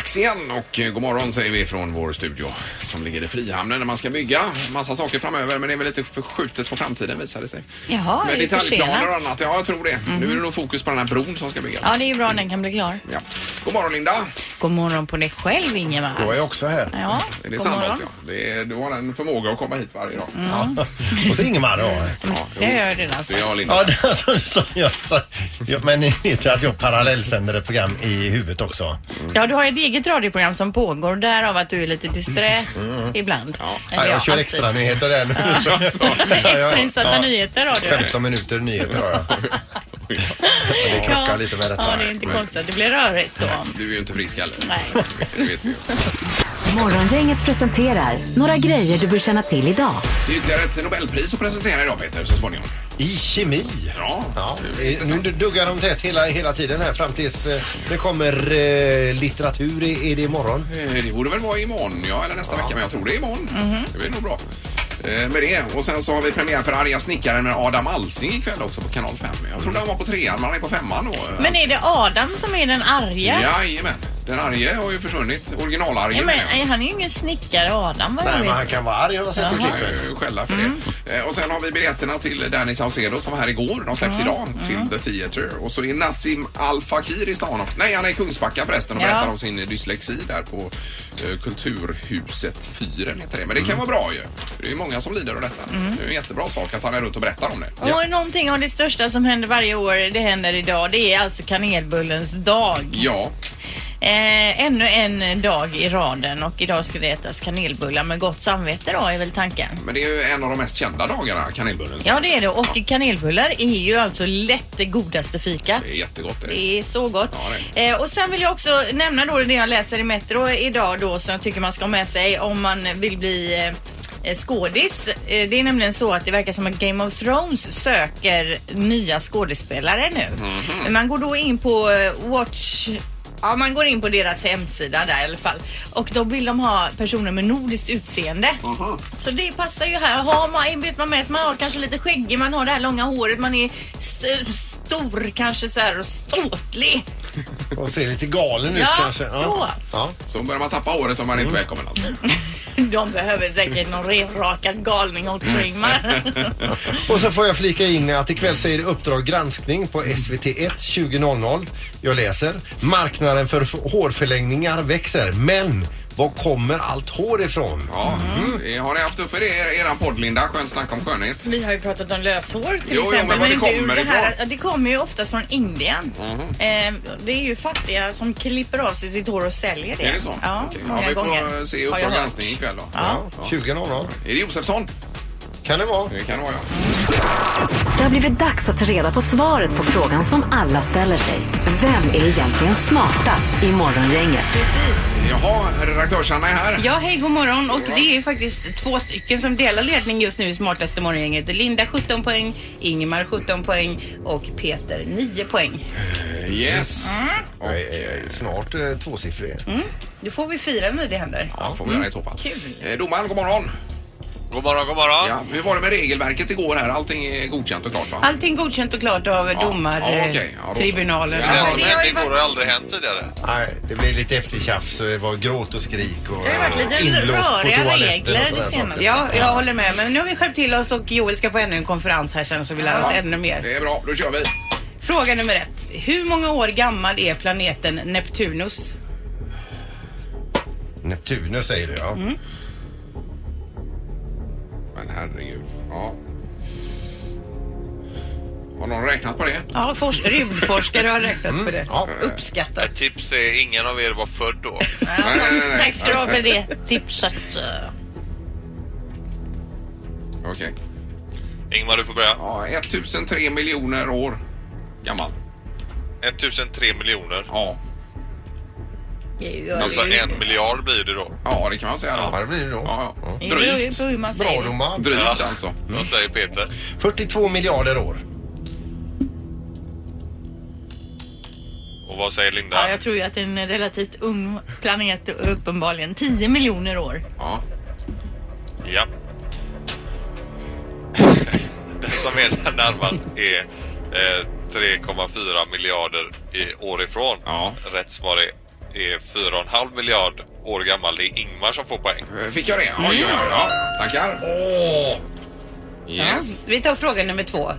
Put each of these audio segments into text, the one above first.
dags igen och god morgon säger vi från vår studio som ligger i Frihamnen där man ska bygga massa saker framöver, men det är väl lite förskjutet på framtiden visar det sig. Jaha, med detaljplaner och annat, ja jag tror det. Mm. Nu är det nog fokus på den här bron som ska byggas. Ja det är ju bra, den kan bli klar. Ja. God morgon Linda. God morgon på dig själv Ingemar. Jag är också här. Ja, det är samlat, ja. Du har en förmåga att komma hit varje dag. Mm. Ja. Och så Ingemar då. Ja, det gör det alltså. Det är jag Linda. Ja, som jag sa. Men ni vet att jag parallellsänder ett program i huvudet också. Mm. Ja, du har ett eget radioprogram som pågår därav att du är lite disträ ibland. Ja. Ja, jag kör alltid. Extra nyheter där nu. Ja. Extra insatta nyheter radio. 15 minuter nyheter har jag. Det krockar lite med detta. Ja, det är inte konstigt. Det blir rörigt då. Nej, du är ju inte frisk heller. Nej. Det vet vi. Morgongänget presenterar några grejer du bör känna till idag. Det är ytterligare ett Nobelpris att presentera idag Peter, så småningom. I kemi. Ja. Nu duggar de tätt hela tiden här fram tills det kommer litteratur. Är det imorgon? Det borde väl vara imorgon, ja, eller nästa vecka, men jag tror det är imorgon. Mm-hmm. Det blir nog bra. Med det. Och sen så har vi premiär för Arga snickaren med Adam Alsing ikväll också på Kanal 5. Jag trodde han var på 3:an, man är på 5:an då. Men är det Adam som är den arga? Jajamän. Den arge har ju försvunnit. Originalarge. Ja, men han är ju ingen snickare Adam. Nej, men han kan vara arg. Jag har sett det skälla för det. Och sen har vi biljetterna till Dennis Ausedo som var här igår. De släpps idag till The Theatre. Och så är Nassim Al-Fakir i stan. Nej, han är i Kungsbacka förresten och berättar om sin dyslexi där på Kulturhuset 4 heter det. Men det kan vara bra ju. Det är många som lider av detta. Det är en jättebra sak att han är runt och berättar om det. Och någonting av det största som händer varje år, det händer idag. Det är alltså kanelbullens dag. Ja. Ännu en dag i raden och idag ska det ätas kanelbullar med gott samvete då är väl tanken. Men det är ju en av de mest kända dagarna, kanelbullen. Ja det är det, och kanelbullar är ju alltså lätt det godaste fika. Det är jättegott. Det är så gott. Ja, det är. Och sen vill jag också nämna då det jag läser i Metro idag då som jag tycker man ska ha med sig om man vill bli... skådis. Det är nämligen så att det verkar som att Game of Thrones söker nya skådespelare nu. Mm-hmm. Man går då in på man går in på deras hemsida där i alla fall. Och då vill de ha personer med nordiskt utseende. Mm-hmm. Så det passar ju här. Man har kanske lite skägg, man har det här långa håret, man är stor kanske så här och ståtlig. Och ser lite galen ut kanske. Ja. Så börjar man tappa håret om man är inte välkommen alltså. De behöver säkert någon renrakad galning och trimmer. Och så får jag flika in att ikväll så är det Uppdrag granskning på SVT 1 20.00. Jag läser: marknaden för hårförlängningar växer, men var kommer allt hår ifrån? Ja, har ni haft uppe det i eran podd, Linda? Skön snack om skönhet. Vi har ju pratat om löshår till exempel. Men det kommer ju oftast från Indien. Det är ju fattiga som klipper av sig sitt hår och säljer det. Är det så? Ja, vi får se upp på granskning ikväll då. Ja. 20.00. Är det Josefsson? Kan det vara? Det kan det vara, ja. Det har blivit dags att ta reda på svaret på frågan som alla ställer sig. Vem är egentligen smartast i morgongänget? Precis. Jaha, redaktörsarna är här. Ja, hej, god morgon. Och det är faktiskt 2 stycken som delar ledning just nu i smartaste morgongänget. Linda 17 poäng, Ingemar 17 poäng och Peter 9 poäng. Yes. Och snart 2-siffror. Då får vi fira när det händer. Ja, får vi göra i så fall. Kul. Domaren, god morgon. God morgon. Ja, hur var det med regelverket igår här? Allting är godkänt och klart, va? Allting godkänt och klart av domartribunalen. Det som hände igår har aldrig hänt tidigare. Nej, det blev lite eftertjafs. Det var gråt och skrik och inlåst på toaletten. Ja, jag håller med. Men nu har vi skärpt till oss och Joel ska få ännu en konferens här sen så vi lär oss ännu mer. Det är bra, då kör vi. Fråga nummer 1. Hur många år gammal är planeten Neptunus? Neptunus säger du, ja. Mm. Men herregud, har någon räknat på det? Ja, rymdforskare har räknat på det. Uppskattar. Ett tips är ingen av er var född då. Nej. Tack ska du ha för det tipset. Okej. Ingmar, du får börja. Ja, 1003 miljoner år gammal. 1003 miljoner? Ja. Alltså 1 miljard blir det då. Ja, det kan man säga. Ja, det blir det då. Ja. Drygt. Bra domaren. Drygt alltså. Vad säger Peter? 42 miljarder år. Och vad säger Linda? Ja, jag tror ju att det är en relativt ung planet uppenbarligen. 10 miljoner år. Ja. Den som är närmast är 3,4 miljarder år ifrån. Rätt svar är är 4,5 miljard år gammal. Det är Ingmar som får poäng. Fick jag det? Oj, oj, oj. Tackar. Åh. Yes. Ja, vi tar fråga nummer 2.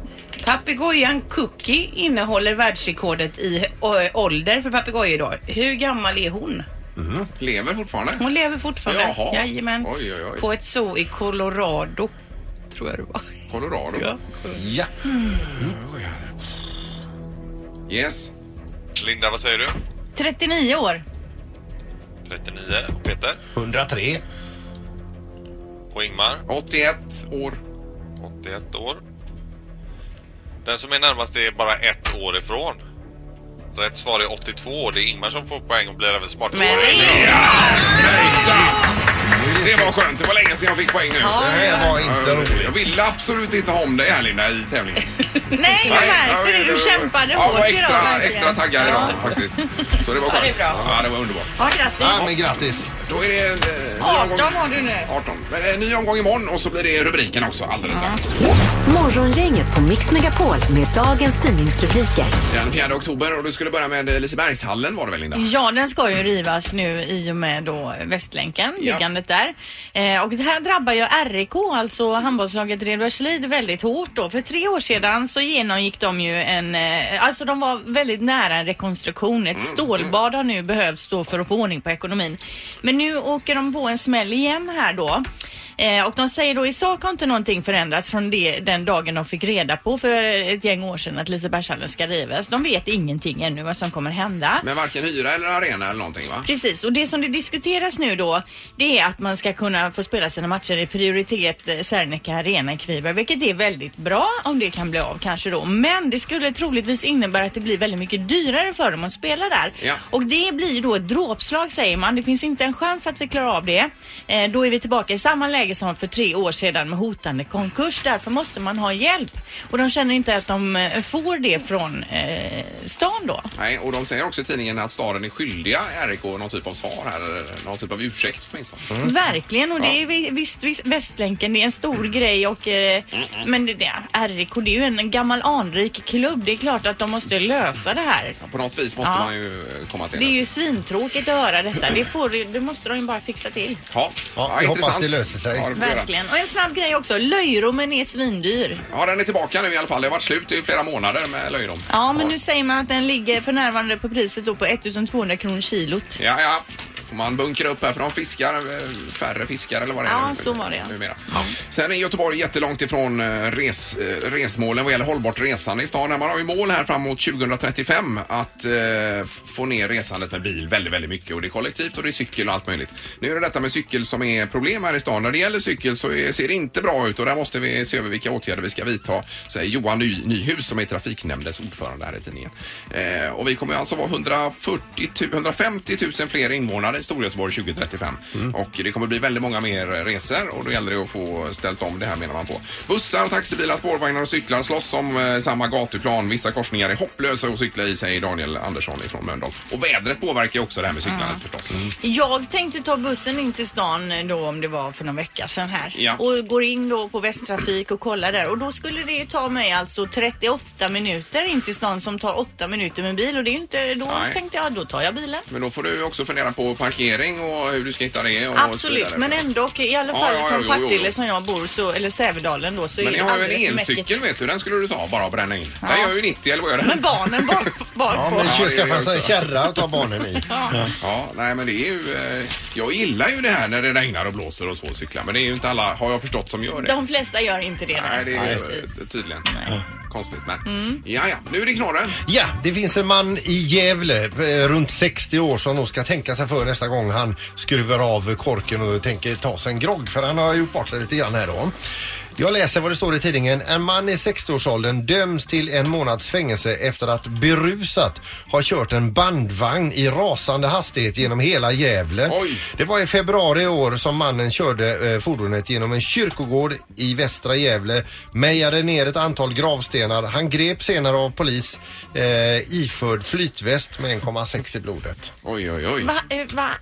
Papegojan Cookie innehåller världsrekordet i ålder för papegojor idag. Hur gammal är hon? Mm. Lever fortfarande? Hon lever fortfarande. Jaha. Jajamän. Oj, oj, oj. På ett zoo i Colorado, tror jag det var. Colorado? Ja. Ja. Mm. Yes. Linda, vad säger du? 39 år. 39. Och Peter? 103. Och Ingmar? 81 år. 81 år. Den som är närmast är bara ett år ifrån. Rätt svar är 82 år. Det är Ingmar som får poäng och blir även smart. Men... Ja! Det var skönt. Det var länge sedan jag fick poäng nu. Ja. Det var inte roligt. Jag ville absolut inte ha om dig här, Linda, i tävlingen. Nej, jag märkte det. Du kämpade hårt idag. Extra taggad idag faktiskt. Så det var skönt. Ja, det var underbart. Ja, grattis. Ja, men grattis. Då är det... 18 har du nu. 18. Men en ny omgång imorgon och så blir det rubriken också alldeles strax. Morgongänget på Mix Megapol med dagens tidningsrubriker. Den 4 oktober och du skulle börja med Lisebergshallen var det väl, Linda? Ja, den ska ju rivas nu i och med då Västlänken, byggandet där. Och det här drabbar ju RIK, alltså handbollslaget Redbergslid, väldigt hårt då. För 3 år sedan så genomgick de ju en... Alltså de var väldigt nära en rekonstruktion. Ett stålbad har nu behövts då för att få ordning på ekonomin. Men nu åker de på en smäll igen här då. Och de säger då i sak har inte någonting förändrats från den dagen de fick reda på för ett gäng år sedan att Lisebergshallen ska rivas. De vet ingenting ännu vad som kommer hända. Men varken hyra eller arena eller någonting, va? Precis, och det som det diskuteras nu då, det är att man ska kunna få spela sina matcher i prioritet Serneke Arena i Kviberg, vilket är väldigt bra om det kan bli av kanske då. Men det skulle troligtvis innebära att det blir väldigt mycket dyrare för dem att spela där. Ja. Och det blir då ett dråpslag, säger man. Det finns inte en chans att vi klarar av det. Då är vi tillbaka i samma läge som för 3 år sedan med hotande konkurs. Därför måste man ha hjälp. Och de känner inte att de får det från stan då. Nej, och de säger också i tidningen att staden är skyldiga RIK någon typ av svar här, eller någon typ av ursäkt. Verkligen, och det är visst Västlänken, det är en stor grej och, men det, RIK, det är ju en gammal anrik klubb. Det är klart att de måste lösa det här. Ja, på något vis måste man ju komma till det. Det är ju svintråkigt att höra detta. Det måste de ju bara fixa till. Ja, intressant. Hoppas det löser sig. Ja, verkligen. Och en snabb grej också. Löjromen är svindyr. Ja, den är tillbaka nu i alla fall. Det har varit slut i flera månader med löjrom. Ja, men nu säger man att den ligger för närvarande på priset då på 1200 kronor kilot. Ja. Får man bunkra upp här för de fiskar, färre fiskar eller vad det är. Ja, så var det. Numera. Ja. Sen är Göteborg jättelångt ifrån resmålen vad gäller hållbart resande i stan. Man har ju mål här framåt 2035 att få ner resandet med bil väldigt, väldigt mycket. Och det är kollektivt och det är cykel och allt möjligt. Nu är det detta med cykel som är problem här i stan. När det gäller cykel så ser det inte bra ut och där måste vi se över vilka åtgärder vi ska vidta, säger Johan Nyhus som är trafiknämndens ordförande här i tidningen. Och vi kommer alltså vara 150 000 fler invånare i Storgöteborg 2035. Och det kommer bli väldigt många mer resor och då gäller det att få ställt om det här, menar man på. Bussar, taxibilar, spårvagnar och cyklar slåss om samma gatuplan. Vissa korsningar är hopplösa att cykla i, säger Daniel Andersson ifrån Mölndal. Och vädret påverkar också det här med cyklandet förstås. Jag tänkte ta bussen in till stan då om det var för någon vecka sedan här. Ja. Och går in då på Västtrafik och kollar där. Och då skulle det ju ta mig alltså 38 minuter in till stan som tar 8 minuter med bil. Och det är ju inte, då tänkte jag, då tar jag bilen. Men då får du också fundera på parkering och hur du ska hitta det. Och absolut, men ändå i alla fall från Partille som jag bor, så, eller Sävedalen då. Så men jag har ju en elcykel, vet du, den skulle du ta bara bränna in. Ja. Jag gör ju 90 eller vad gör den? Men barnen bak på. Ja, men skaffa sig kärra och ta barnen i. Nej men det är ju, jag gillar ju det här när det regnar och blåser och så cyklar. Men det är ju inte alla, har jag förstått, som gör det. De flesta gör inte det. Nej, det är ju tydligen konstigt. Men ja, nu är det knorren. Ja, det finns en man i Gävle runt 60 år som nog ska tänka sig för nästa gång han skruvar av korken och tänker ta sig en grogg, för han har gjort bort sig lite grann här då. Jag läser vad det står i tidningen. En man i 60-årsåldern döms till 1 månads fängelse efter att berusat har kört en bandvagn i rasande hastighet genom hela Gävle. Oj. Det var i februari i år som mannen körde fordonet genom en kyrkogård i västra Gävle, mejade ner ett antal gravstenar. Han grep senare av polis iförd flytväst med 1,6 i blodet. Oj.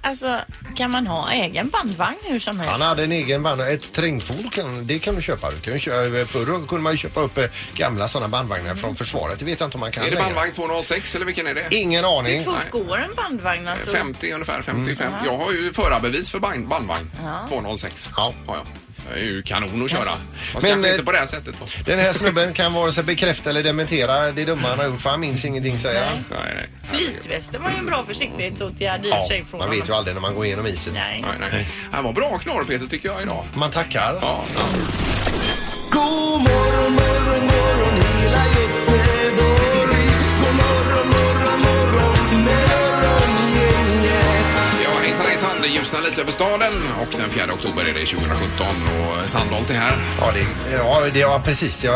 Alltså, kan man ha egen bandvagn hur som helst? Han hade en egen bandvagn. Ett trängfordon, det kan du köpa. köpa. Du kan köpa, förr kunde man ju köpa upp gamla sådana bandvagnar från försvaret. Det vet jag inte om man kan. Är det bandvagn 206 eller vilken är det? Ingen aning. Hur fort går en bandvagn? Alltså? 50 ungefär, 55. Mm. Jag har ju förarbevis för bandvagn 206. Ja, ja. Det är ju kanon att köra. Men inte på det här sättet då. Den här snubben kan vare sig bekräfta eller dementera det dumma han har gjort, för han minns ingenting, säger han. Nej. Flytvästen var ju en bra försiktighetsåtgärd i och för sig. Man vet ju aldrig när man går igenom isen. Nej. Han var bra knorr, Peter, tycker jag idag. Man tackar. Ja. God morgon, morgon, morgon, hela Göteborg. God morgon, morgon, morgon, Morrongänget. Ja, hejsan, det ljusnar lite över staden. Och den 4 oktober är det 2017 och Sandholt är här. Ja, precis. Det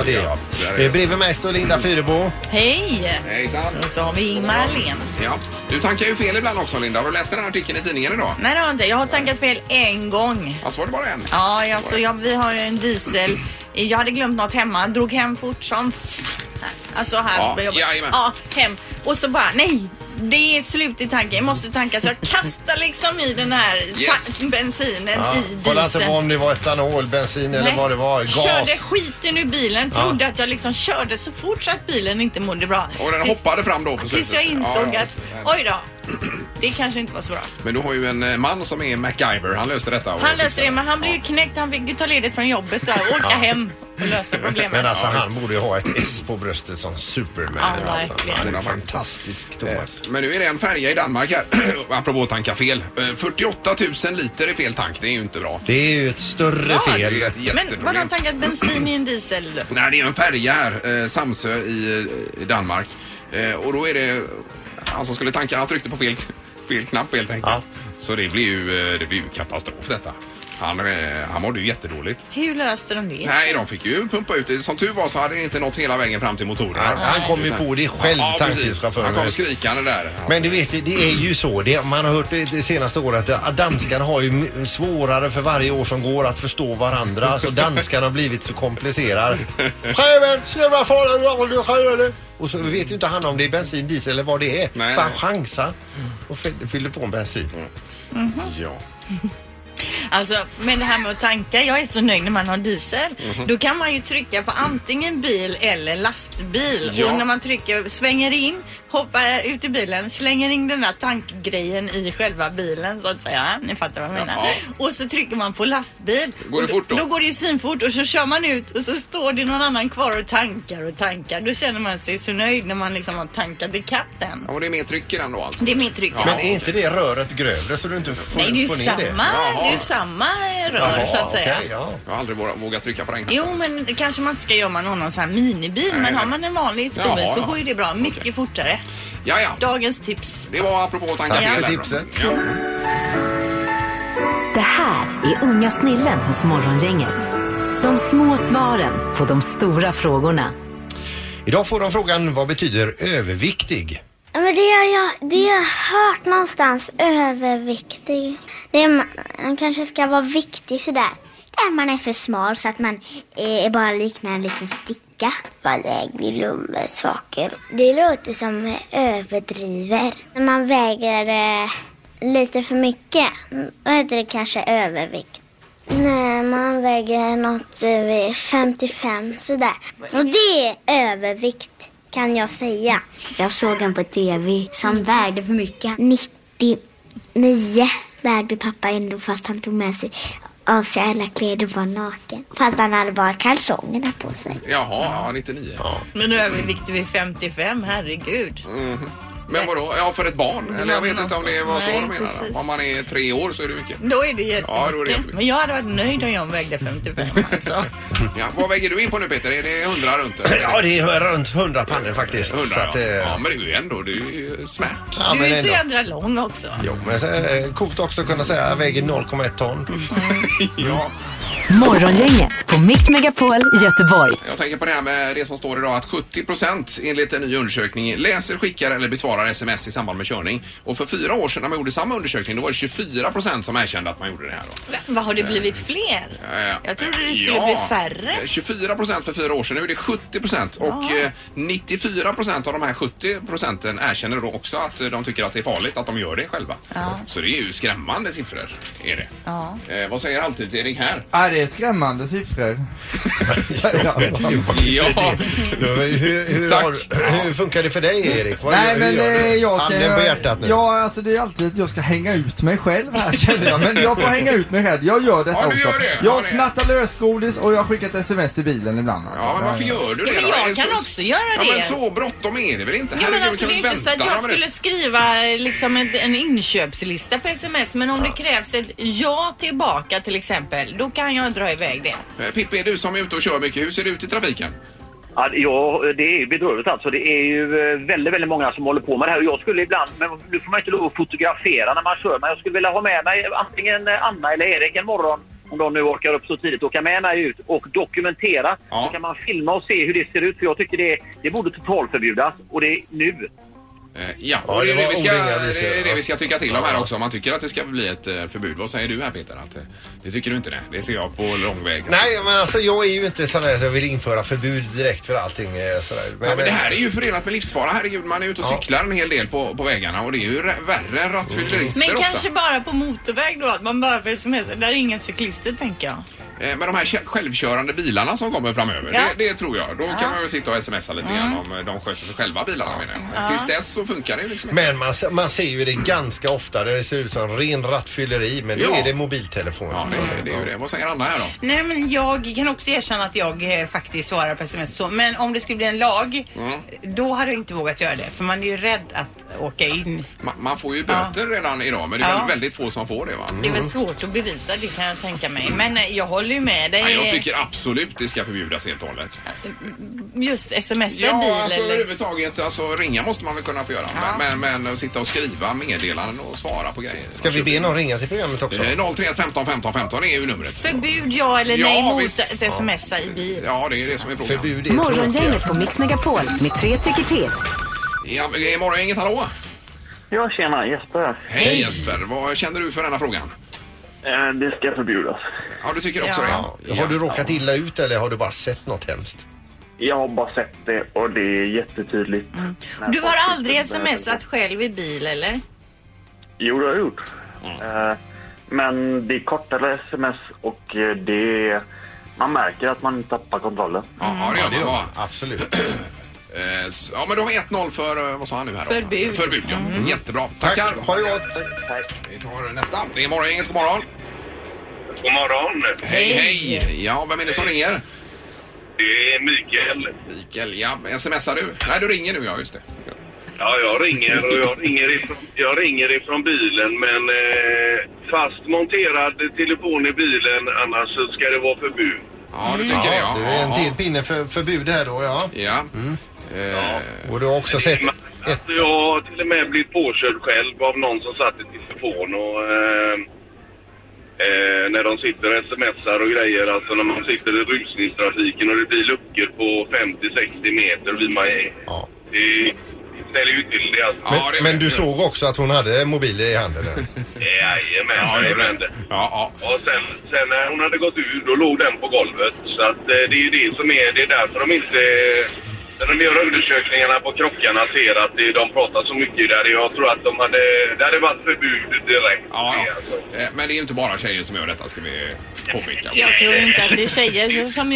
är bredvid mig står Linda Fyrebo. Hej! Hejsan! Och så har vi Ingmar Allén. Ja, du tankar ju fel ibland också, Linda. Har du läst den här artikeln i tidningen idag? Nej, det har jag inte. Jag har tankat fel en gång. Alltså var det bara en? Ja, alltså, vi har en diesel. Jag hade glömt något hemma, drog hem fort som alltså här. Ja, hem. Och så bara, nej, det är slut i tanken, jag måste tanka. Så jag kastar liksom i den här bensinen i diesel. Kolla inte om det var etanol, bensin eller vad det var, gas. Körde skiten ur bilen, trodde att jag liksom körde så fort så att bilen inte mådde bra. Och den hoppade fram då på slutet. Tills jag insåg att, oj då. Det kanske inte var så bra. Men du har ju en man som är MacGyver. Han löste detta. Han löste det, men han blev ju knäckt. Han fick ju ta ledigt från jobbet och åka hem och lösa problemet. Men alltså han borde ju ha ett S på bröstet som Superman. Ja, alltså. Han är fantastisk, Thomas. Men nu är det en färja i Danmark här. Apropå tanka fel. 48 000 liter i fel tank. Det är ju inte bra. Det är ju ett större fel. Det är ett jätteproblem. Men vad har tankat bensin i en diesel? Nej, det är en färja här. Samsö i Danmark. Och då är det... Han som skulle tanka, han tryckte på fel knapp helt enkelt. Så det blev ju katastrof detta. Han mådde ju jättedåligt. Hur löste de det? Nej, de fick ju pumpa ut det. Som tur var så hade det inte nått hela vägen fram till motorerna. Han kom ju på det själv, tankningschauffören. Han kom skrikande där. Men du vet, det är ju så. Man har hört det senaste året att danskarna har ju svårare för varje år som går att förstå varandra. Så danskarna har blivit så komplicerade. Och så vet ju inte han om det är bensin, diesel eller vad det är. Nej. Så han chansar och fyller på en bensin. Ja. Alltså, men det här med att tanka, jag är så nöjd när man har diesel. Då kan man ju trycka på antingen bil eller lastbil. Och när man trycker, svänger in, hoppar ut i bilen, slänger in den där tankgrejen i själva bilen, så att säga. Ni fattar vad jag menar. Och så trycker man på lastbil. Går det fort då? Då går det ju svinfort och så kör man ut och så står det någon annan kvar och tankar. Då känner man sig så nöjd när man liksom har tankat i katten. Ja, och det är mer tryck i den då alltså. Det är mer tryck. Ja. Men är inte det röret grövre så du inte får ner det? Nej, det är ju samma rör. Jaha, så att säga. Okay. Jag har aldrig vågat trycka på den katten. Jo, men det kanske man ska göra med någon sån här minibil. Men har man en vanlig historia så går ju det bra mycket fortare. Ja. Dagens tips. Det var apropå tankar. Tack för tipset. Ja. Det här är unga snillen hos Morrongänget. De små svaren på de stora frågorna. Idag får de frågan, vad betyder överviktig? Men det har jag hört någonstans, överviktig. Det är, man kanske ska vara viktig sådär. Där man är för smal så att man bara liknar en liten sticka. Man väger lummer saker. Det låter som överdriver. När man väger lite för mycket, vad heter det, kanske övervikt. När man väger något 55 sådär. Och det är övervikt, kan jag säga. Jag såg en på tv som vägde för mycket. 99 vägde pappa ändå, fast han tog med sig och så alla kläder var naken. Fast han hade bara kalsongerna på sig. Jaha, 99. Ja. Men nu är vi viktig vid 55, herregud. Men vadå? Ja, för ett barn. Eller jag vet inte om det var så de menar. Om man är 3 år så är det mycket. Då är det jättemycket. Men jag hade varit nöjd om jag vägde 55 alltså. Ja, vad väger du in på nu, Peter? Är det 100 runt? Ja, det är runt 100 pannor faktiskt. 100, så att, ja, men det är ju ändå, det är ju smärt. Ja, du är ju så jädra lång också. Jo, men coolt också kunna säga jag väger 0,1 ton. Ja. Morrongänget på Mix Megapol i Göteborg. Jag tänker på det här med det som står idag, att 70% enligt en ny undersökning läser, skickar eller besvarar sms i samband med körning. Och för 4 år sedan när man gjorde samma undersökning, då var det 24% som erkände att man gjorde det här då. Vad har det blivit fler? Jag trodde det skulle bli färre. 24% för 4 år sedan, nu är det 70%. Och 94% av de här 70% erkänner då också att de tycker att det är farligt att de gör det själva. Så det är ju skrämmande siffror, är det. Vad säger alltid Erik här? är skrämmande siffror. Hur funkar det för dig, Erik? Det är alltid att jag ska hänga ut mig själv här, känner jag. Men jag får hänga ut mig själv. Jag gör detta också. Jag snattar lösgodis och jag har skickat sms i bilen ibland. Alltså. Ja, varför gör du det? Ja, men jag kan också göra det. Ja, men så bråttom är det väl inte? Ja, men alltså, det är inte så att jag skulle skriva liksom en inköpslista på sms. Men om det krävs ett ja tillbaka till exempel, då kan jag dra iväg det. Pippi, är du som är ute och kör mycket? Hur ser det ut i trafiken? Ja, det är ju bedrövligt alltså. Det är ju väldigt, väldigt många som håller på med det här. Och jag skulle ibland, men nu får man inte lov att fotografera när man kör. Men jag skulle vilja ha med mig antingen Anna eller Erik en morgon, om de nu orkar upp så tidigt, åka med mig ut och dokumentera. Ja. Så kan man filma och se hur det ser ut. För jag tycker det borde totalförbjudas. Och det är nu. Ja, och det är det vi ska tycka till om här också. Om man tycker att det ska bli ett förbud. Vad säger du här, Peter? Att det tycker du inte det? Det ser jag på lång väg. Nej, men alltså jag är ju inte sån där så jag vill införa förbud direkt för allting sådär. Men det här är ju förenat med livsfara. Herregud, man är ute och cyklar en hel del på vägarna. Och det är ju värre än rattfyllerister ofta. Men kanske bara på motorväg då. Att man bara för sms, där är ingen cyklister, tänker jag. Men de här självkörande bilarna som kommer framöver, det tror jag. Då kan man väl sitta och smsa lite grann om de sköter sig själva bilarna. Tills dess så funkar det liksom inte. Men man ser ju det ganska ofta. Det ser ut som ren rattfylleri, men då är det mobiltelefonen. Ja, det är ju det. Vad säger Anna här då? Nej, men jag kan också erkänna att jag faktiskt svarar på sms så. Men om det skulle bli en lag, då hade jag inte vågat göra det. För man är ju rädd att åka in. Man får ju böter redan idag, men det är väl väldigt få som får det, va? Det är väl svårt att bevisa, det kan jag tänka mig. Men jag håller med dig. Ja, jag tycker absolut det ska förbjudas helt och hållet. Just sms i bil, alltså, eller? Överhuvudtaget, alltså, ringa måste man väl kunna få göra. Men sitta och skriva meddelanden och svara på grejer. Ska vi be någon ringa till programmet också? 03 15 15 15 är ju numret. Förbud ja eller nej mot sms i bil. Ja, det är det som är frågan. Förbud är Morrongänget på Mix Megapol med 3 tycker till. Ja, Morrongänget, hallå? Ja, tjena, Jesper. Hej Jesper, vad känner du för denna frågan? Det ska förbjudas. Ja, du tycker också det. Har du råkat illa ut eller har du bara sett något hemskt? Jag har bara sett det och det är jättetydligt. Mm. Du har aldrig smsat själv i bil, eller? Jo, det har jag gjort. Men det är kortare sms och det, man märker att man tappar kontrollen. Ja, det var absolut. Ja, men de har 1-0 för, vad sa han nu här då? Förbud. Förbud, ja. Jättebra. Tackar. Ha det gott. Tack. Vi tar nästa. Det är Morrongänget. God morgon. God morgon. Hej, hej. Ja, vem är det som ringer? Det är Mikael. Mikael, ja. Smsar du? Nej, du ringer nu, ja, just det. Ja, jag ringer ifrån bilen, men fast monterad telefon i bilen, annars så ska det vara förbud. Ja, du tycker det, ja. Det är en till pinne för förbud här då, ja. Ja. Mm. Ja. Och du har också sett... Alltså, jag har till och med blivit påkörd själv av någon som satt i telefon och... när de sitter och smsar och grejer, alltså när man sitter i rusningstrafiken och det blir luckor på 50-60 meter vid mig. Ja. Det ställer ju till det. Alltså. Men du såg också att hon hade mobil i handen? Jajamän, Och sen när hon hade gått ur, då låg den på golvet. Så att det är ju det som är, det är därför de inte... När de gör undersökningarna på krockarna ser att de pratar så mycket där. Jag tror att det hade varit förbud direkt. Ja, men det är ju inte bara tjejer som gör detta, ska vi påpeka. Jag tror inte att det är tjejer som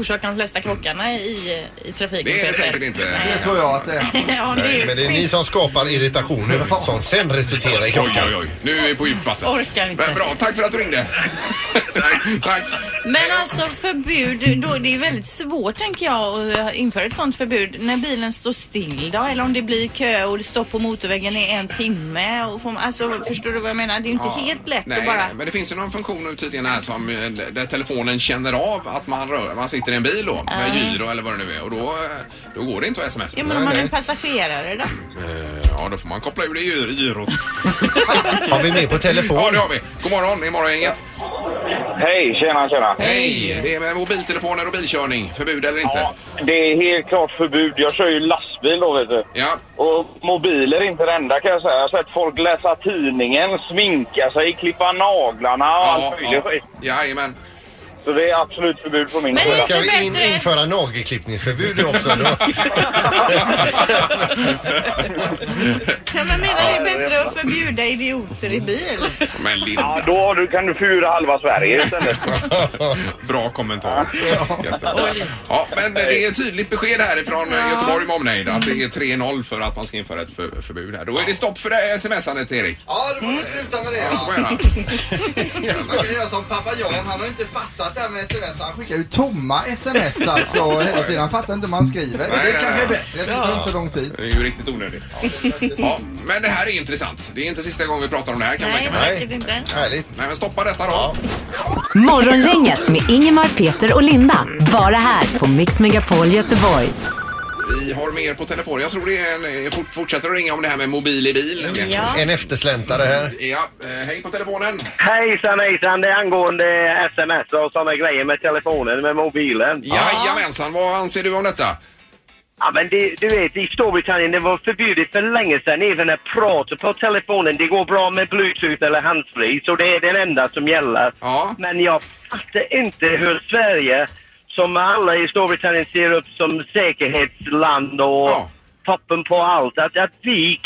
orsakar de flesta krockarna i trafiken. Det är det säkert inte. Det tror jag att det är. Nej, men det är ni som skapar irritationer som sen resulterar i krockar. Oj, oj, oj. Nu är vi på djupvatten. Orkar inte. Men bra, tack för att du ringde. Tack. Men alltså förbud, då, det är väldigt svårt, tänker jag, att införa ett sånt förbud när bilen står still då, eller om det blir kö och det står på motorvägen i 1 timme och förstår du vad jag menar? Det är ju inte helt lätt att bara... men det finns ju någon funktion nu tydligen här som där telefonen känner av att man sitter i en bil då, med gyro eller vad det nu är, och då går det inte att sms. Ja, men om man är en passagerare då? Ja, då får man koppla ur det gyrot. Har vi med på telefon? Ja, det har vi. God morgon, Morrongänget. Hej, tjena. Hej, det är med mobiltelefoner och bilkörning. Förbud eller inte? Ja, det är helt klart förbud. Jag kör ju lastbil då, vet du. Ja. Och mobiler är inte det enda, kan jag säga. Jag har sett folk läsa tidningen, sminka sig, klippa naglarna och allt möjligt. Ja, jajamän. Så det är absolut förbud på min sida. Ska vi införa nagelklippningsförbud också då? Ja, men menar det är bättre att förbjuda idioter i bil? Men Linda. Ja, då kan du förbjuda halva Sverige istället. Bra kommentar. Ja, men det är ett tydligt besked härifrån Göteborg med omnejd att det är 3-0 för att man ska införa ett förbud här. Då är det stopp för sms-andet, Erik. Ja, då får vi sluta med det. Ja. Man kan göra som pappa Jan, han har inte fattat det här med sms, han skickar ju tomma sms alltså hela tiden, han fattar inte man skriver. Det kanske är bättre, det tar inte så lång tid. Det är ju riktigt onödigt. Ja, men det här är intressant. Det är inte sista gången vi pratar om det här, kan man tänka mig. Härligt. Nej, men stoppa detta då. Morgongänget med Ingemar, Peter och Linda. Bara här på Mix Megapol Göteborg. Vi har mer på telefon. Jag tror det är fortsätter att ringa om det här med mobil i bil. Ja. En eftersläntare här. Ja, hej på telefonen. Hejsan. Det är angående sms och sådana grejer med telefonen, med mobilen. Jajamensan, vad anser du om detta? Ja, men du vet, i Storbritannien det var förbjudet för länge sedan även att prata på telefonen. Det går bra med Bluetooth eller handsfree, så det är den enda som gäller. Ja. Men jag fattar inte hur Sverige... som alla i Storbritannien ser upp som säkerhetsland och toppen på allt. Att vi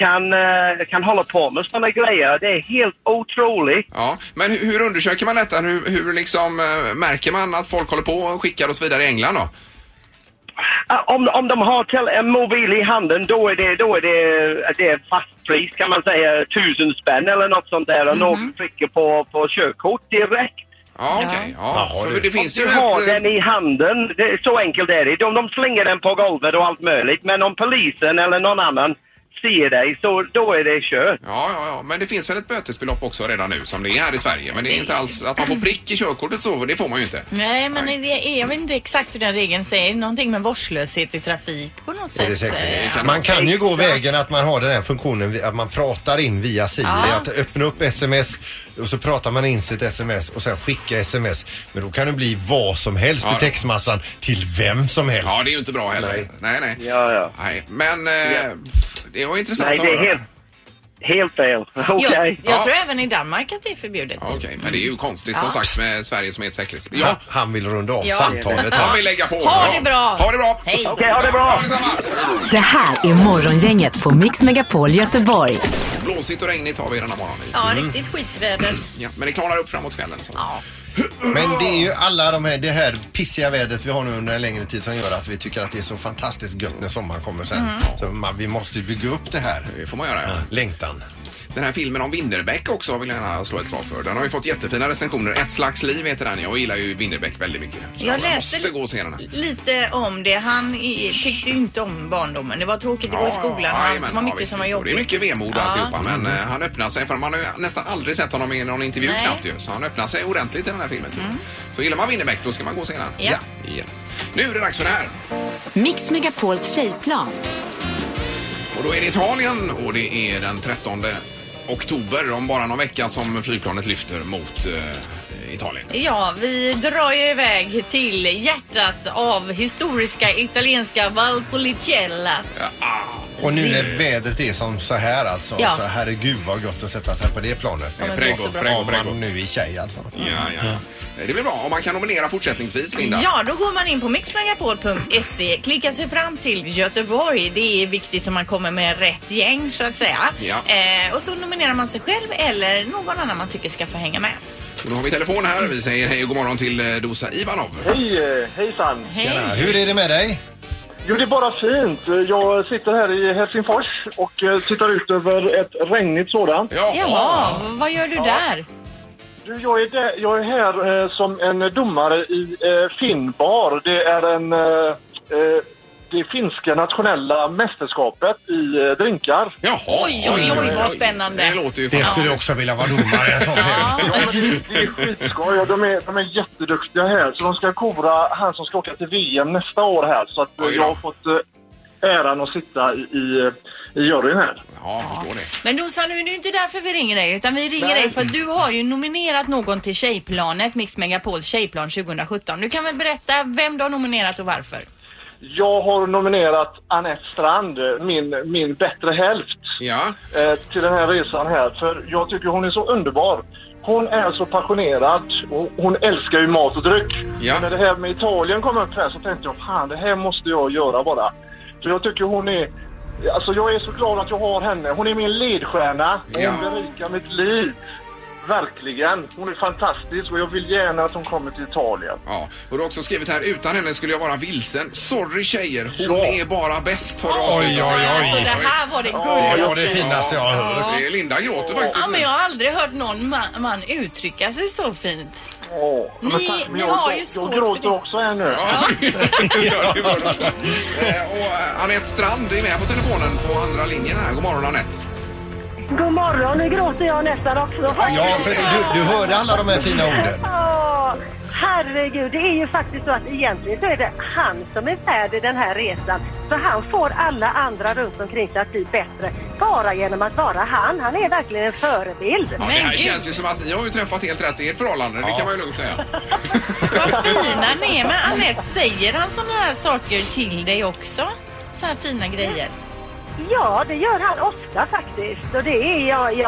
kan hålla på med sådana grejer, det är helt otroligt. Ja, men hur undersöker man detta? Hur liksom märker man att folk håller på och skickar och så vidare i England då? Om de har en mobil i handen, då är det fast pris kan man säga, 1000 spänn eller något sånt där. Och någon trycker på körkort direkt. Ja, okej. Ja, för det finns ju du har den i handen, det är så enkelt är det. De slänger den på golvet och allt möjligt. Men om polisen eller någon annan ser dig, så då är det kört. Ja. Men det finns väl ett bötesbelopp också redan nu som det är här i Sverige. Men det är inte alls att man får prick i körkortet så, det får man ju inte. Nej, men jag vet inte exakt hur den regeln säger. Någonting med vårdslöshet i trafik på något sätt. Man kan ju gå vägen att man har den här funktionen, att man pratar in via Siri, att öppna upp sms och så pratar man in sitt sms och sen skicka sms. Men då kan det bli vad som helst i textmassan till vem som helst. Ja, det är ju inte bra heller. Nej. Ja. Men... det var intressant. Nej, det är helt fel. Okay. Jag tror även i Danmark att det är förbjudet. Okej, men det är ju konstigt som sagt med Sverige som är ett säkerhetsland. Ja. Han vill runda av samtalet. Han vill lägga på. Ha det bra. Hej. Okej, ha det bra. Det här är Morgongänget på Mix Megapol Göteborg. Blåsigt och regnigt har vi den här morgonen. Ja, riktigt skitväder. Ja, men det klarar upp framåt kvällen. Så. Ja. Men det är ju alla det här pissiga vädret vi har nu under en längre tid som gör att vi tycker att det är så fantastiskt gött när sommaren kommer sen. Så vi måste ju bygga upp det här. Det får man göra. Ja. Längtan. Den här filmen om Winnerbäck också vill jag gärna slå ett slag för. Den har ju fått jättefina recensioner. Ett slags liv heter den. Jag gillar ju Winnerbäck väldigt mycket. Jag läste lite om det. Han tyckte ju inte om barndomen. Det var tråkigt att gå i skolan. Det var mycket som var jobbigt. Det är mycket vemod alltihopa. Men han öppnar sig. För man har ju nästan aldrig sett honom i någon intervju knappt ju. Så han öppnar sig ordentligt i den här filmen. Så gillar man Winnerbäck då ska man gå senare. Ja. Nu är det dags för det här. Mix Megapols tjejplan. Och då är det Italien och det är den 13 oktober, om bara någon vecka, som flygplanet lyfter mot Italien. Ja, vi drar ju iväg till hjärtat av historiska italienska Valpolicella. Och nu när vädret är som så här alltså, så herregud vad gott att sätta sig på det planet. Prego. Nu i tjej alltså. Ja. Det blir bra om man kan nominera fortsättningsvis, Linda. Ja, då går man in på mixmegapol.se, klickar sig fram till Göteborg. Det är viktigt så man kommer med rätt gäng så att säga. Ja. Och så nominerar man sig själv eller någon annan man tycker ska få hänga med. Och då har vi telefon här. Vi säger hej och god morgon till Dosa Ivanov. Hejsan. Hej. Tjena, hur är det med dig? Jo, det är bara fint. Jag sitter här i Helsingfors och tittar ut över ett regnigt sådant. Ja, vad gör du där? Jag är här som en domare i Finnbar. Det är det finska nationella mästerskapet i drinkar. Jaha! Oj, vad spännande. Det låter ju fantastiskt. Det skulle också vilja vara domare. Det är skitskoj. De är jätteduktiga här. Så de ska kora han som ska åka till VM nästa år här. Så att jag har fått äran att sitta i juryn här. Ja, jag förstår det. Men då sa nu, det är inte därför vi ringer dig, utan vi ringer dig för att du har ju nominerat någon till tjejplanet, Mix Megapol tjejplan 2017. Du kan väl berätta vem du har nominerat och varför? Jag har nominerat Annette Strand, min bättre hälft, till den här resan här. För jag tycker hon är så underbar. Hon är så passionerad och hon älskar ju mat och dryck. Ja. Och när det här med Italien kom upp här så tänkte jag, fan, det här måste jag göra bara. För jag tycker hon är, alltså jag är så glad att jag har henne. Hon är min ledstjärna. Ja. Hon berikar mitt liv. Verkligen. Hon är fantastisk och jag vill gärna att hon kommer till Italien. Ja, och du har också skrivit här, utan henne skulle jag vara vilsen. Sorry tjejer, hon är bara bäst. Oj. Så det här var det gulligaste. Ja, det finaste jag har hört. Det är Linda gråter faktiskt. Ja, men jag har aldrig hört någon man uttrycka sig så fint. Oh, ni har ju svårt. Jag gråter också här nu. Och Annette Strand är med på telefonen på andra linjen här. God morgon Annette. God morgon, nu gråter jag nästan också. Ja, för du hörde alla de här fina orden. Åh, herregud, det är ju faktiskt så att egentligen så är det han som är värd i den här resan. Så han får alla andra runt omkring sig att bli bättre. Bara genom att vara han. Han är verkligen en förebild. Ja, det här känns ju som att jag har ju träffat helt rätt i ert förhållande. Ja. Det kan man ju lugnt säga. Vad fina ni är. Men Annette, säger han sådana här saker till dig också? Så här fina grejer. Ja, det gör han ofta faktiskt. Och det är jag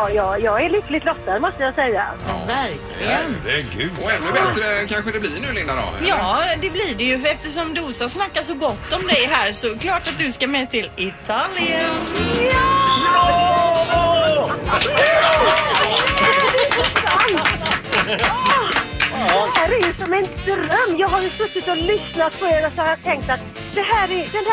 är lyckligt lottad, måste jag säga. Ja, verkligen. Herregud. Och ännu bättre kanske det blir nu, Linda, då? Eller? Ja, det blir det ju. För eftersom Dosa snackar så gott om dig här så är det klart att du ska med till Italien. Ja! Det här är ju som en dröm. Jag har ju suttit och lyssnat på er och så har jag tänkt att den här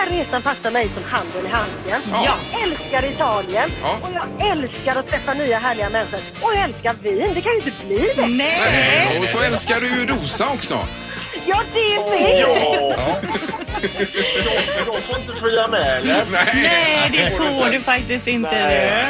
resan passar mig som handen i handen. Ja. Jag älskar Italien och jag älskar att träffa nya härliga människor. Och jag älskar vin, det kan ju inte bli det. Nej. Och så älskar du ju Rosa också. Ja, det är vi! Ja. Jag får inte följa med, eller? Nej, det får du faktiskt inte. Nej,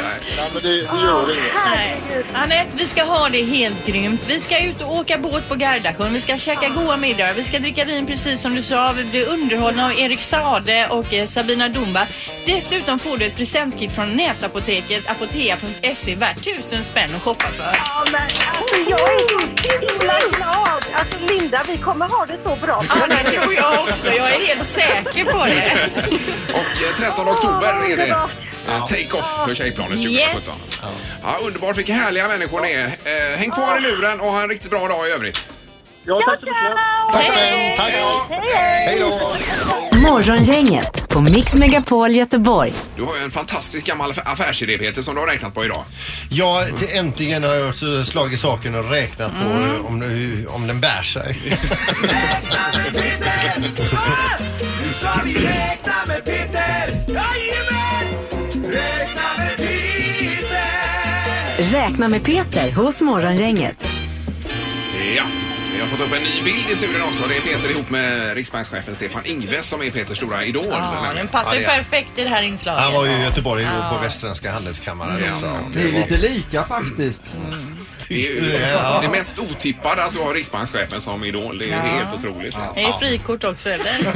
men det gör inget. Nej. Annette, vi ska ha det helt grymt. Vi ska ut och åka båt på Gardasjön. Vi ska käka goda middagar. Vi ska dricka vin, precis som du sa. Vi blir underhållna av Erik Saade och Sabina Domba. Dessutom får du ett presentkit från Nätapoteket, apotea.se, värt 1000 spänn att shoppa för. Ja, men alltså, jag är så himla glad. Alltså, Linda, vi kommer ha det så bra. Ja, det tror jag också. Jag är helt säker på det. Och 13 oktober är det take-off för tjejplanet 2017. Yes. Ja, underbart, vilka härliga människor ni är. Häng kvar i luren och ha en riktigt bra dag i övrigt. Ja, tack så mycket. Hej då. Morgongänget på Mix Megapol Göteborg. Du har ju en fantastisk gammal affärsidé, Peter, som du har räknat på idag. Ja, äntligen har jag slagit saken och räknat på om den bär sig. Räkna med Peter! Nu ska vi räkna med Peter! Jajamän! Räkna med Peter! Räkna med Peter hos Morgongänget. Ja. Jag har fått upp en ny bild i studion också. Det är Peter ihop med riksbankschefen Stefan Ingves som är Peters stora idol. Ja, den passar ju perfekt i det här inslaget. Han var ju i Göteborg på Västsvenska handelskammaren också. Det är lite lika faktiskt. Det mest otippade att du har riksbankschefen som idol. Det är helt otroligt. Det är frikort också, eller?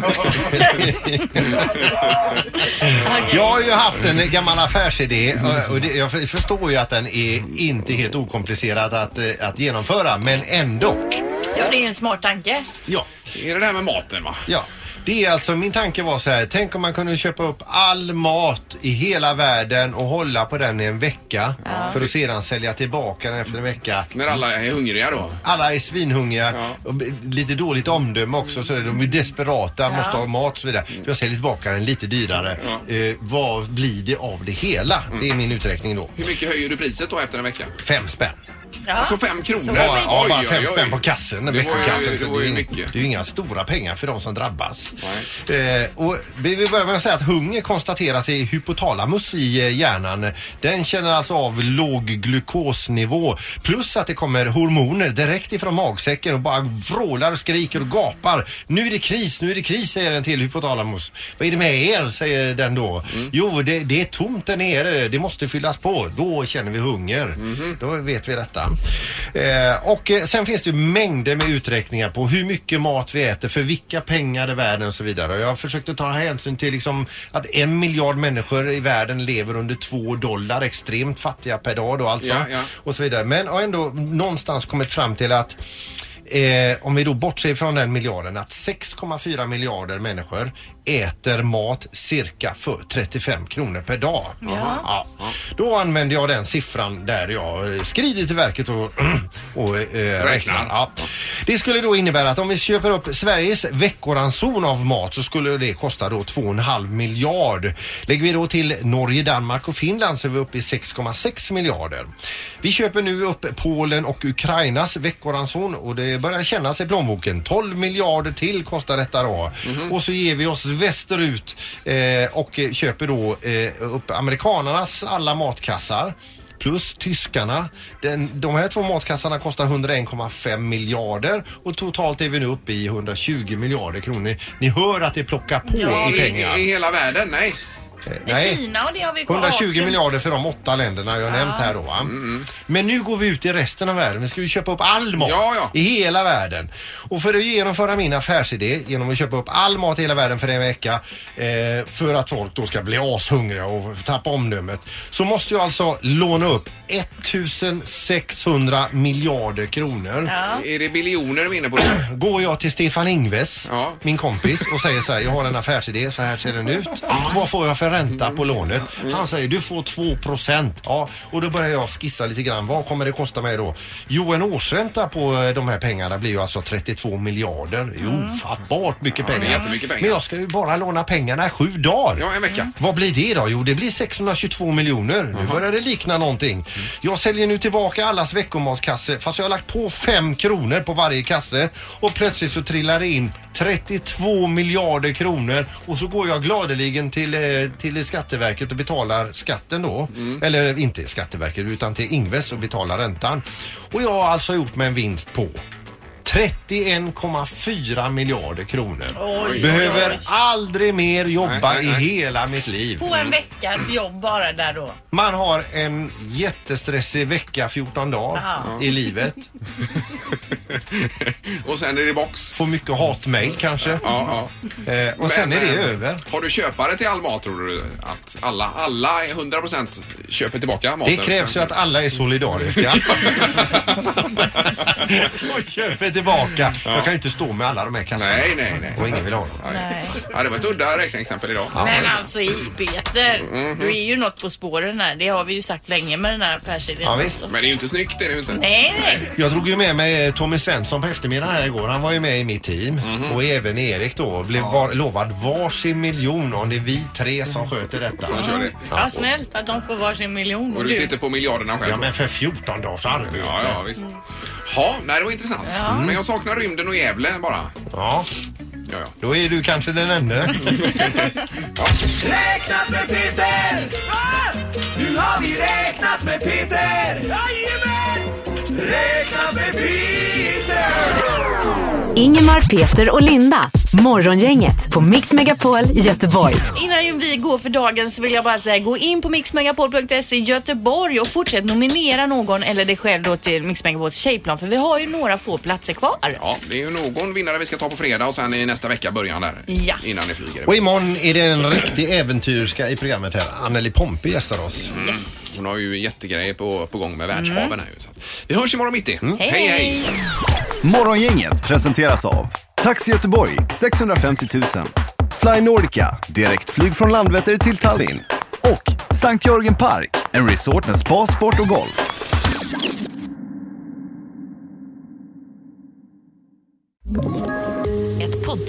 Jag har ju haft en gammal affärsidé och jag förstår ju att den är inte helt okomplicerad att genomföra, men ändå. Ja, det är ju en smart tanke. Ja, det är det där med maten, va? Ja. Det är alltså, min tanke var så här, tänk om man kunde köpa upp all mat i hela världen och hålla på den i en vecka för att sedan sälja tillbaka den efter en vecka. När alla är hungriga då? Alla är svinhungriga och lite dåligt omdöme också, så de är desperata, måste ha mat och så vidare. För jag säljer tillbaka den lite dyrare. Vad blir det av det hela? Det är min uträkning då. Hur mycket höjer du priset då efter en vecka? 5 spänn. Ja. Alltså 5 kronor. Ja, bara 5 spänn på kassen. Det är ju inga stora pengar för de som drabbas. Och vi vill börja med att säga att hunger konstateras i hypotalamus i hjärnan. Den känner alltså av låg glukosnivå. Plus att det kommer hormoner direkt ifrån magsäcken och bara vrålar och skriker och gapar. Nu är det kris, säger den till hypotalamus. Vad är det med er, säger den då. Jo, det är tomt där nere. Det måste fyllas på. Då känner vi hunger. Då vet vi detta. Och sen finns det ju mängder med uträkningar på hur mycket mat vi äter, för vilka pengar i världen och så vidare. Och jag försökte ta hänsyn till liksom att 1 miljard människor i världen lever under $2, extremt fattiga per dag då alltså, och så vidare. Men jag har ändå någonstans kommit fram till att om vi då bortser från den miljarden, att 6,4 miljarder människor äter mat cirka för 35 kronor per dag. Ja. Ja. Då använder jag den siffran där jag skrider till verket och räknar. Ja. Det skulle då innebära att om vi köper upp Sveriges veckoranson av mat så skulle det kosta då 2,5 miljard. Lägger vi då till Norge, Danmark och Finland så är vi uppe i 6,6 miljarder. Vi köper nu upp Polen och Ukrainas veckoranson och det börjar kännas i plånboken. 12 miljarder till kostar detta då. Mm-hmm. Och så ger vi oss västerut och köper då upp amerikanernas alla matkassar. Plus tyskarna. De här två matkassarna kostar 101,5 miljarder och totalt är vi nu uppe i 120 miljarder kronor. Ni hör att det plockar på i pengar. I hela världen, nej. Nej. Kina och det har vi 120 Asien. Miljarder för de 8 länderna jag har nämnt här då. Mm. Men nu går vi ut i resten av världen. Vi ska ju köpa upp all mat i hela världen. Och för att genomföra min affärsidé genom att köpa upp all mat i hela världen för en vecka för att folk då ska bli ashungriga och tappa omdömet så måste jag alltså låna upp 1600 miljarder kronor. Är det biljoner du är inne på? Går jag till Stefan Ingves, min kompis, och säger så här: jag har en affärsidé, så här ser den ut. Vad får jag för ränta på lånet? Han säger du får 2%. Ja, och då börjar jag skissa lite grann. Vad kommer det kosta mig då? Jo, en årsränta på de här pengarna blir ju alltså 32 miljarder. Jo, ofattbart mycket pengar. Jättemycket pengar. Men jag ska ju bara låna pengarna i 7 dagar. Ja, en vecka. Vad blir det då? Jo, det blir 622 miljoner. Nu börjar det likna någonting. Jag säljer nu tillbaka allas veckomatskasse fast jag har lagt på 5 kronor på varje kasse och plötsligt så trillar det in 32 miljarder kronor och så går jag gladeligen till Skatteverket och betalar skatten då. Eller inte Skatteverket utan till Ingves och betalar räntan. Och jag har alltså gjort med en vinst på 31,4 miljarder kronor. Oj, behöver aldrig mer jobba i hela mitt liv. På en veckas jobb bara där då. Man har en jättestressig vecka, 14 dagar i livet. Och sen är det box. Får mycket hatmejl kanske. Och men, sen är det över. Har du köpare till all mat, tror du? Att alla 100% köper tillbaka maten? Det krävs ju att alla är solidariska. Och köper tillbaka. Jag kan ju inte stå med alla de här kassarna. Nej. Och ingen vill ha dem. Ja, det var ett udda räkneexempel idag. Men alltså Peter, du är ju något på spåren här. Det har vi ju sagt länge med den här affärsidén. Ja, visst. Men det är ju inte snyggt, det är det ju inte. Nej. Jag drog ju med mig Tommy Svensson på eftermiddag här igår. Han var ju med i mitt team. Och även Erik då. Blev lovad varsin miljon om det är vi 3 som sköter detta. Som kör det. Ja, snällt att de får varsin miljon. Och du sitter på miljarderna själv. Ja, men för 14 dagars arbete. Ja, visst. Ja, det var intressant. Ja. Men jag saknar rymden och Gävle bara. Ja. Då är du kanske den enda. Räknat med Peter! Nu har vi räknat med Peter! Jajamän! Räknat med Peter! Ingemar, Peter och Linda. Morgongänget på Mix Megapol Göteborg. Innan vi går för dagen så vill jag bara säga gå in på mixmegapol.se Göteborg och fortsätt nominera någon eller dig själv då till Mix Megapols tjejplan, för vi har ju några få platser kvar. Ja, det är ju någon vinnare vi ska ta på fredag och sen i nästa vecka början där. Ja. Innan ni flyger. Och imorgon är det en riktig äventyrska i programmet här. Anneli Pompe gästar oss. Yes. Hon har ju jättegrejer på gång med världshaven här. Så vi hörs imorgon mitt i. Hej. Morgongänget presenteras av Taxi Göteborg 650 000, Fly Nordica, direktflyg från Landvetter till Tallinn, och Sankt Jörgen Park, en resort med spa, sport och golf. Ett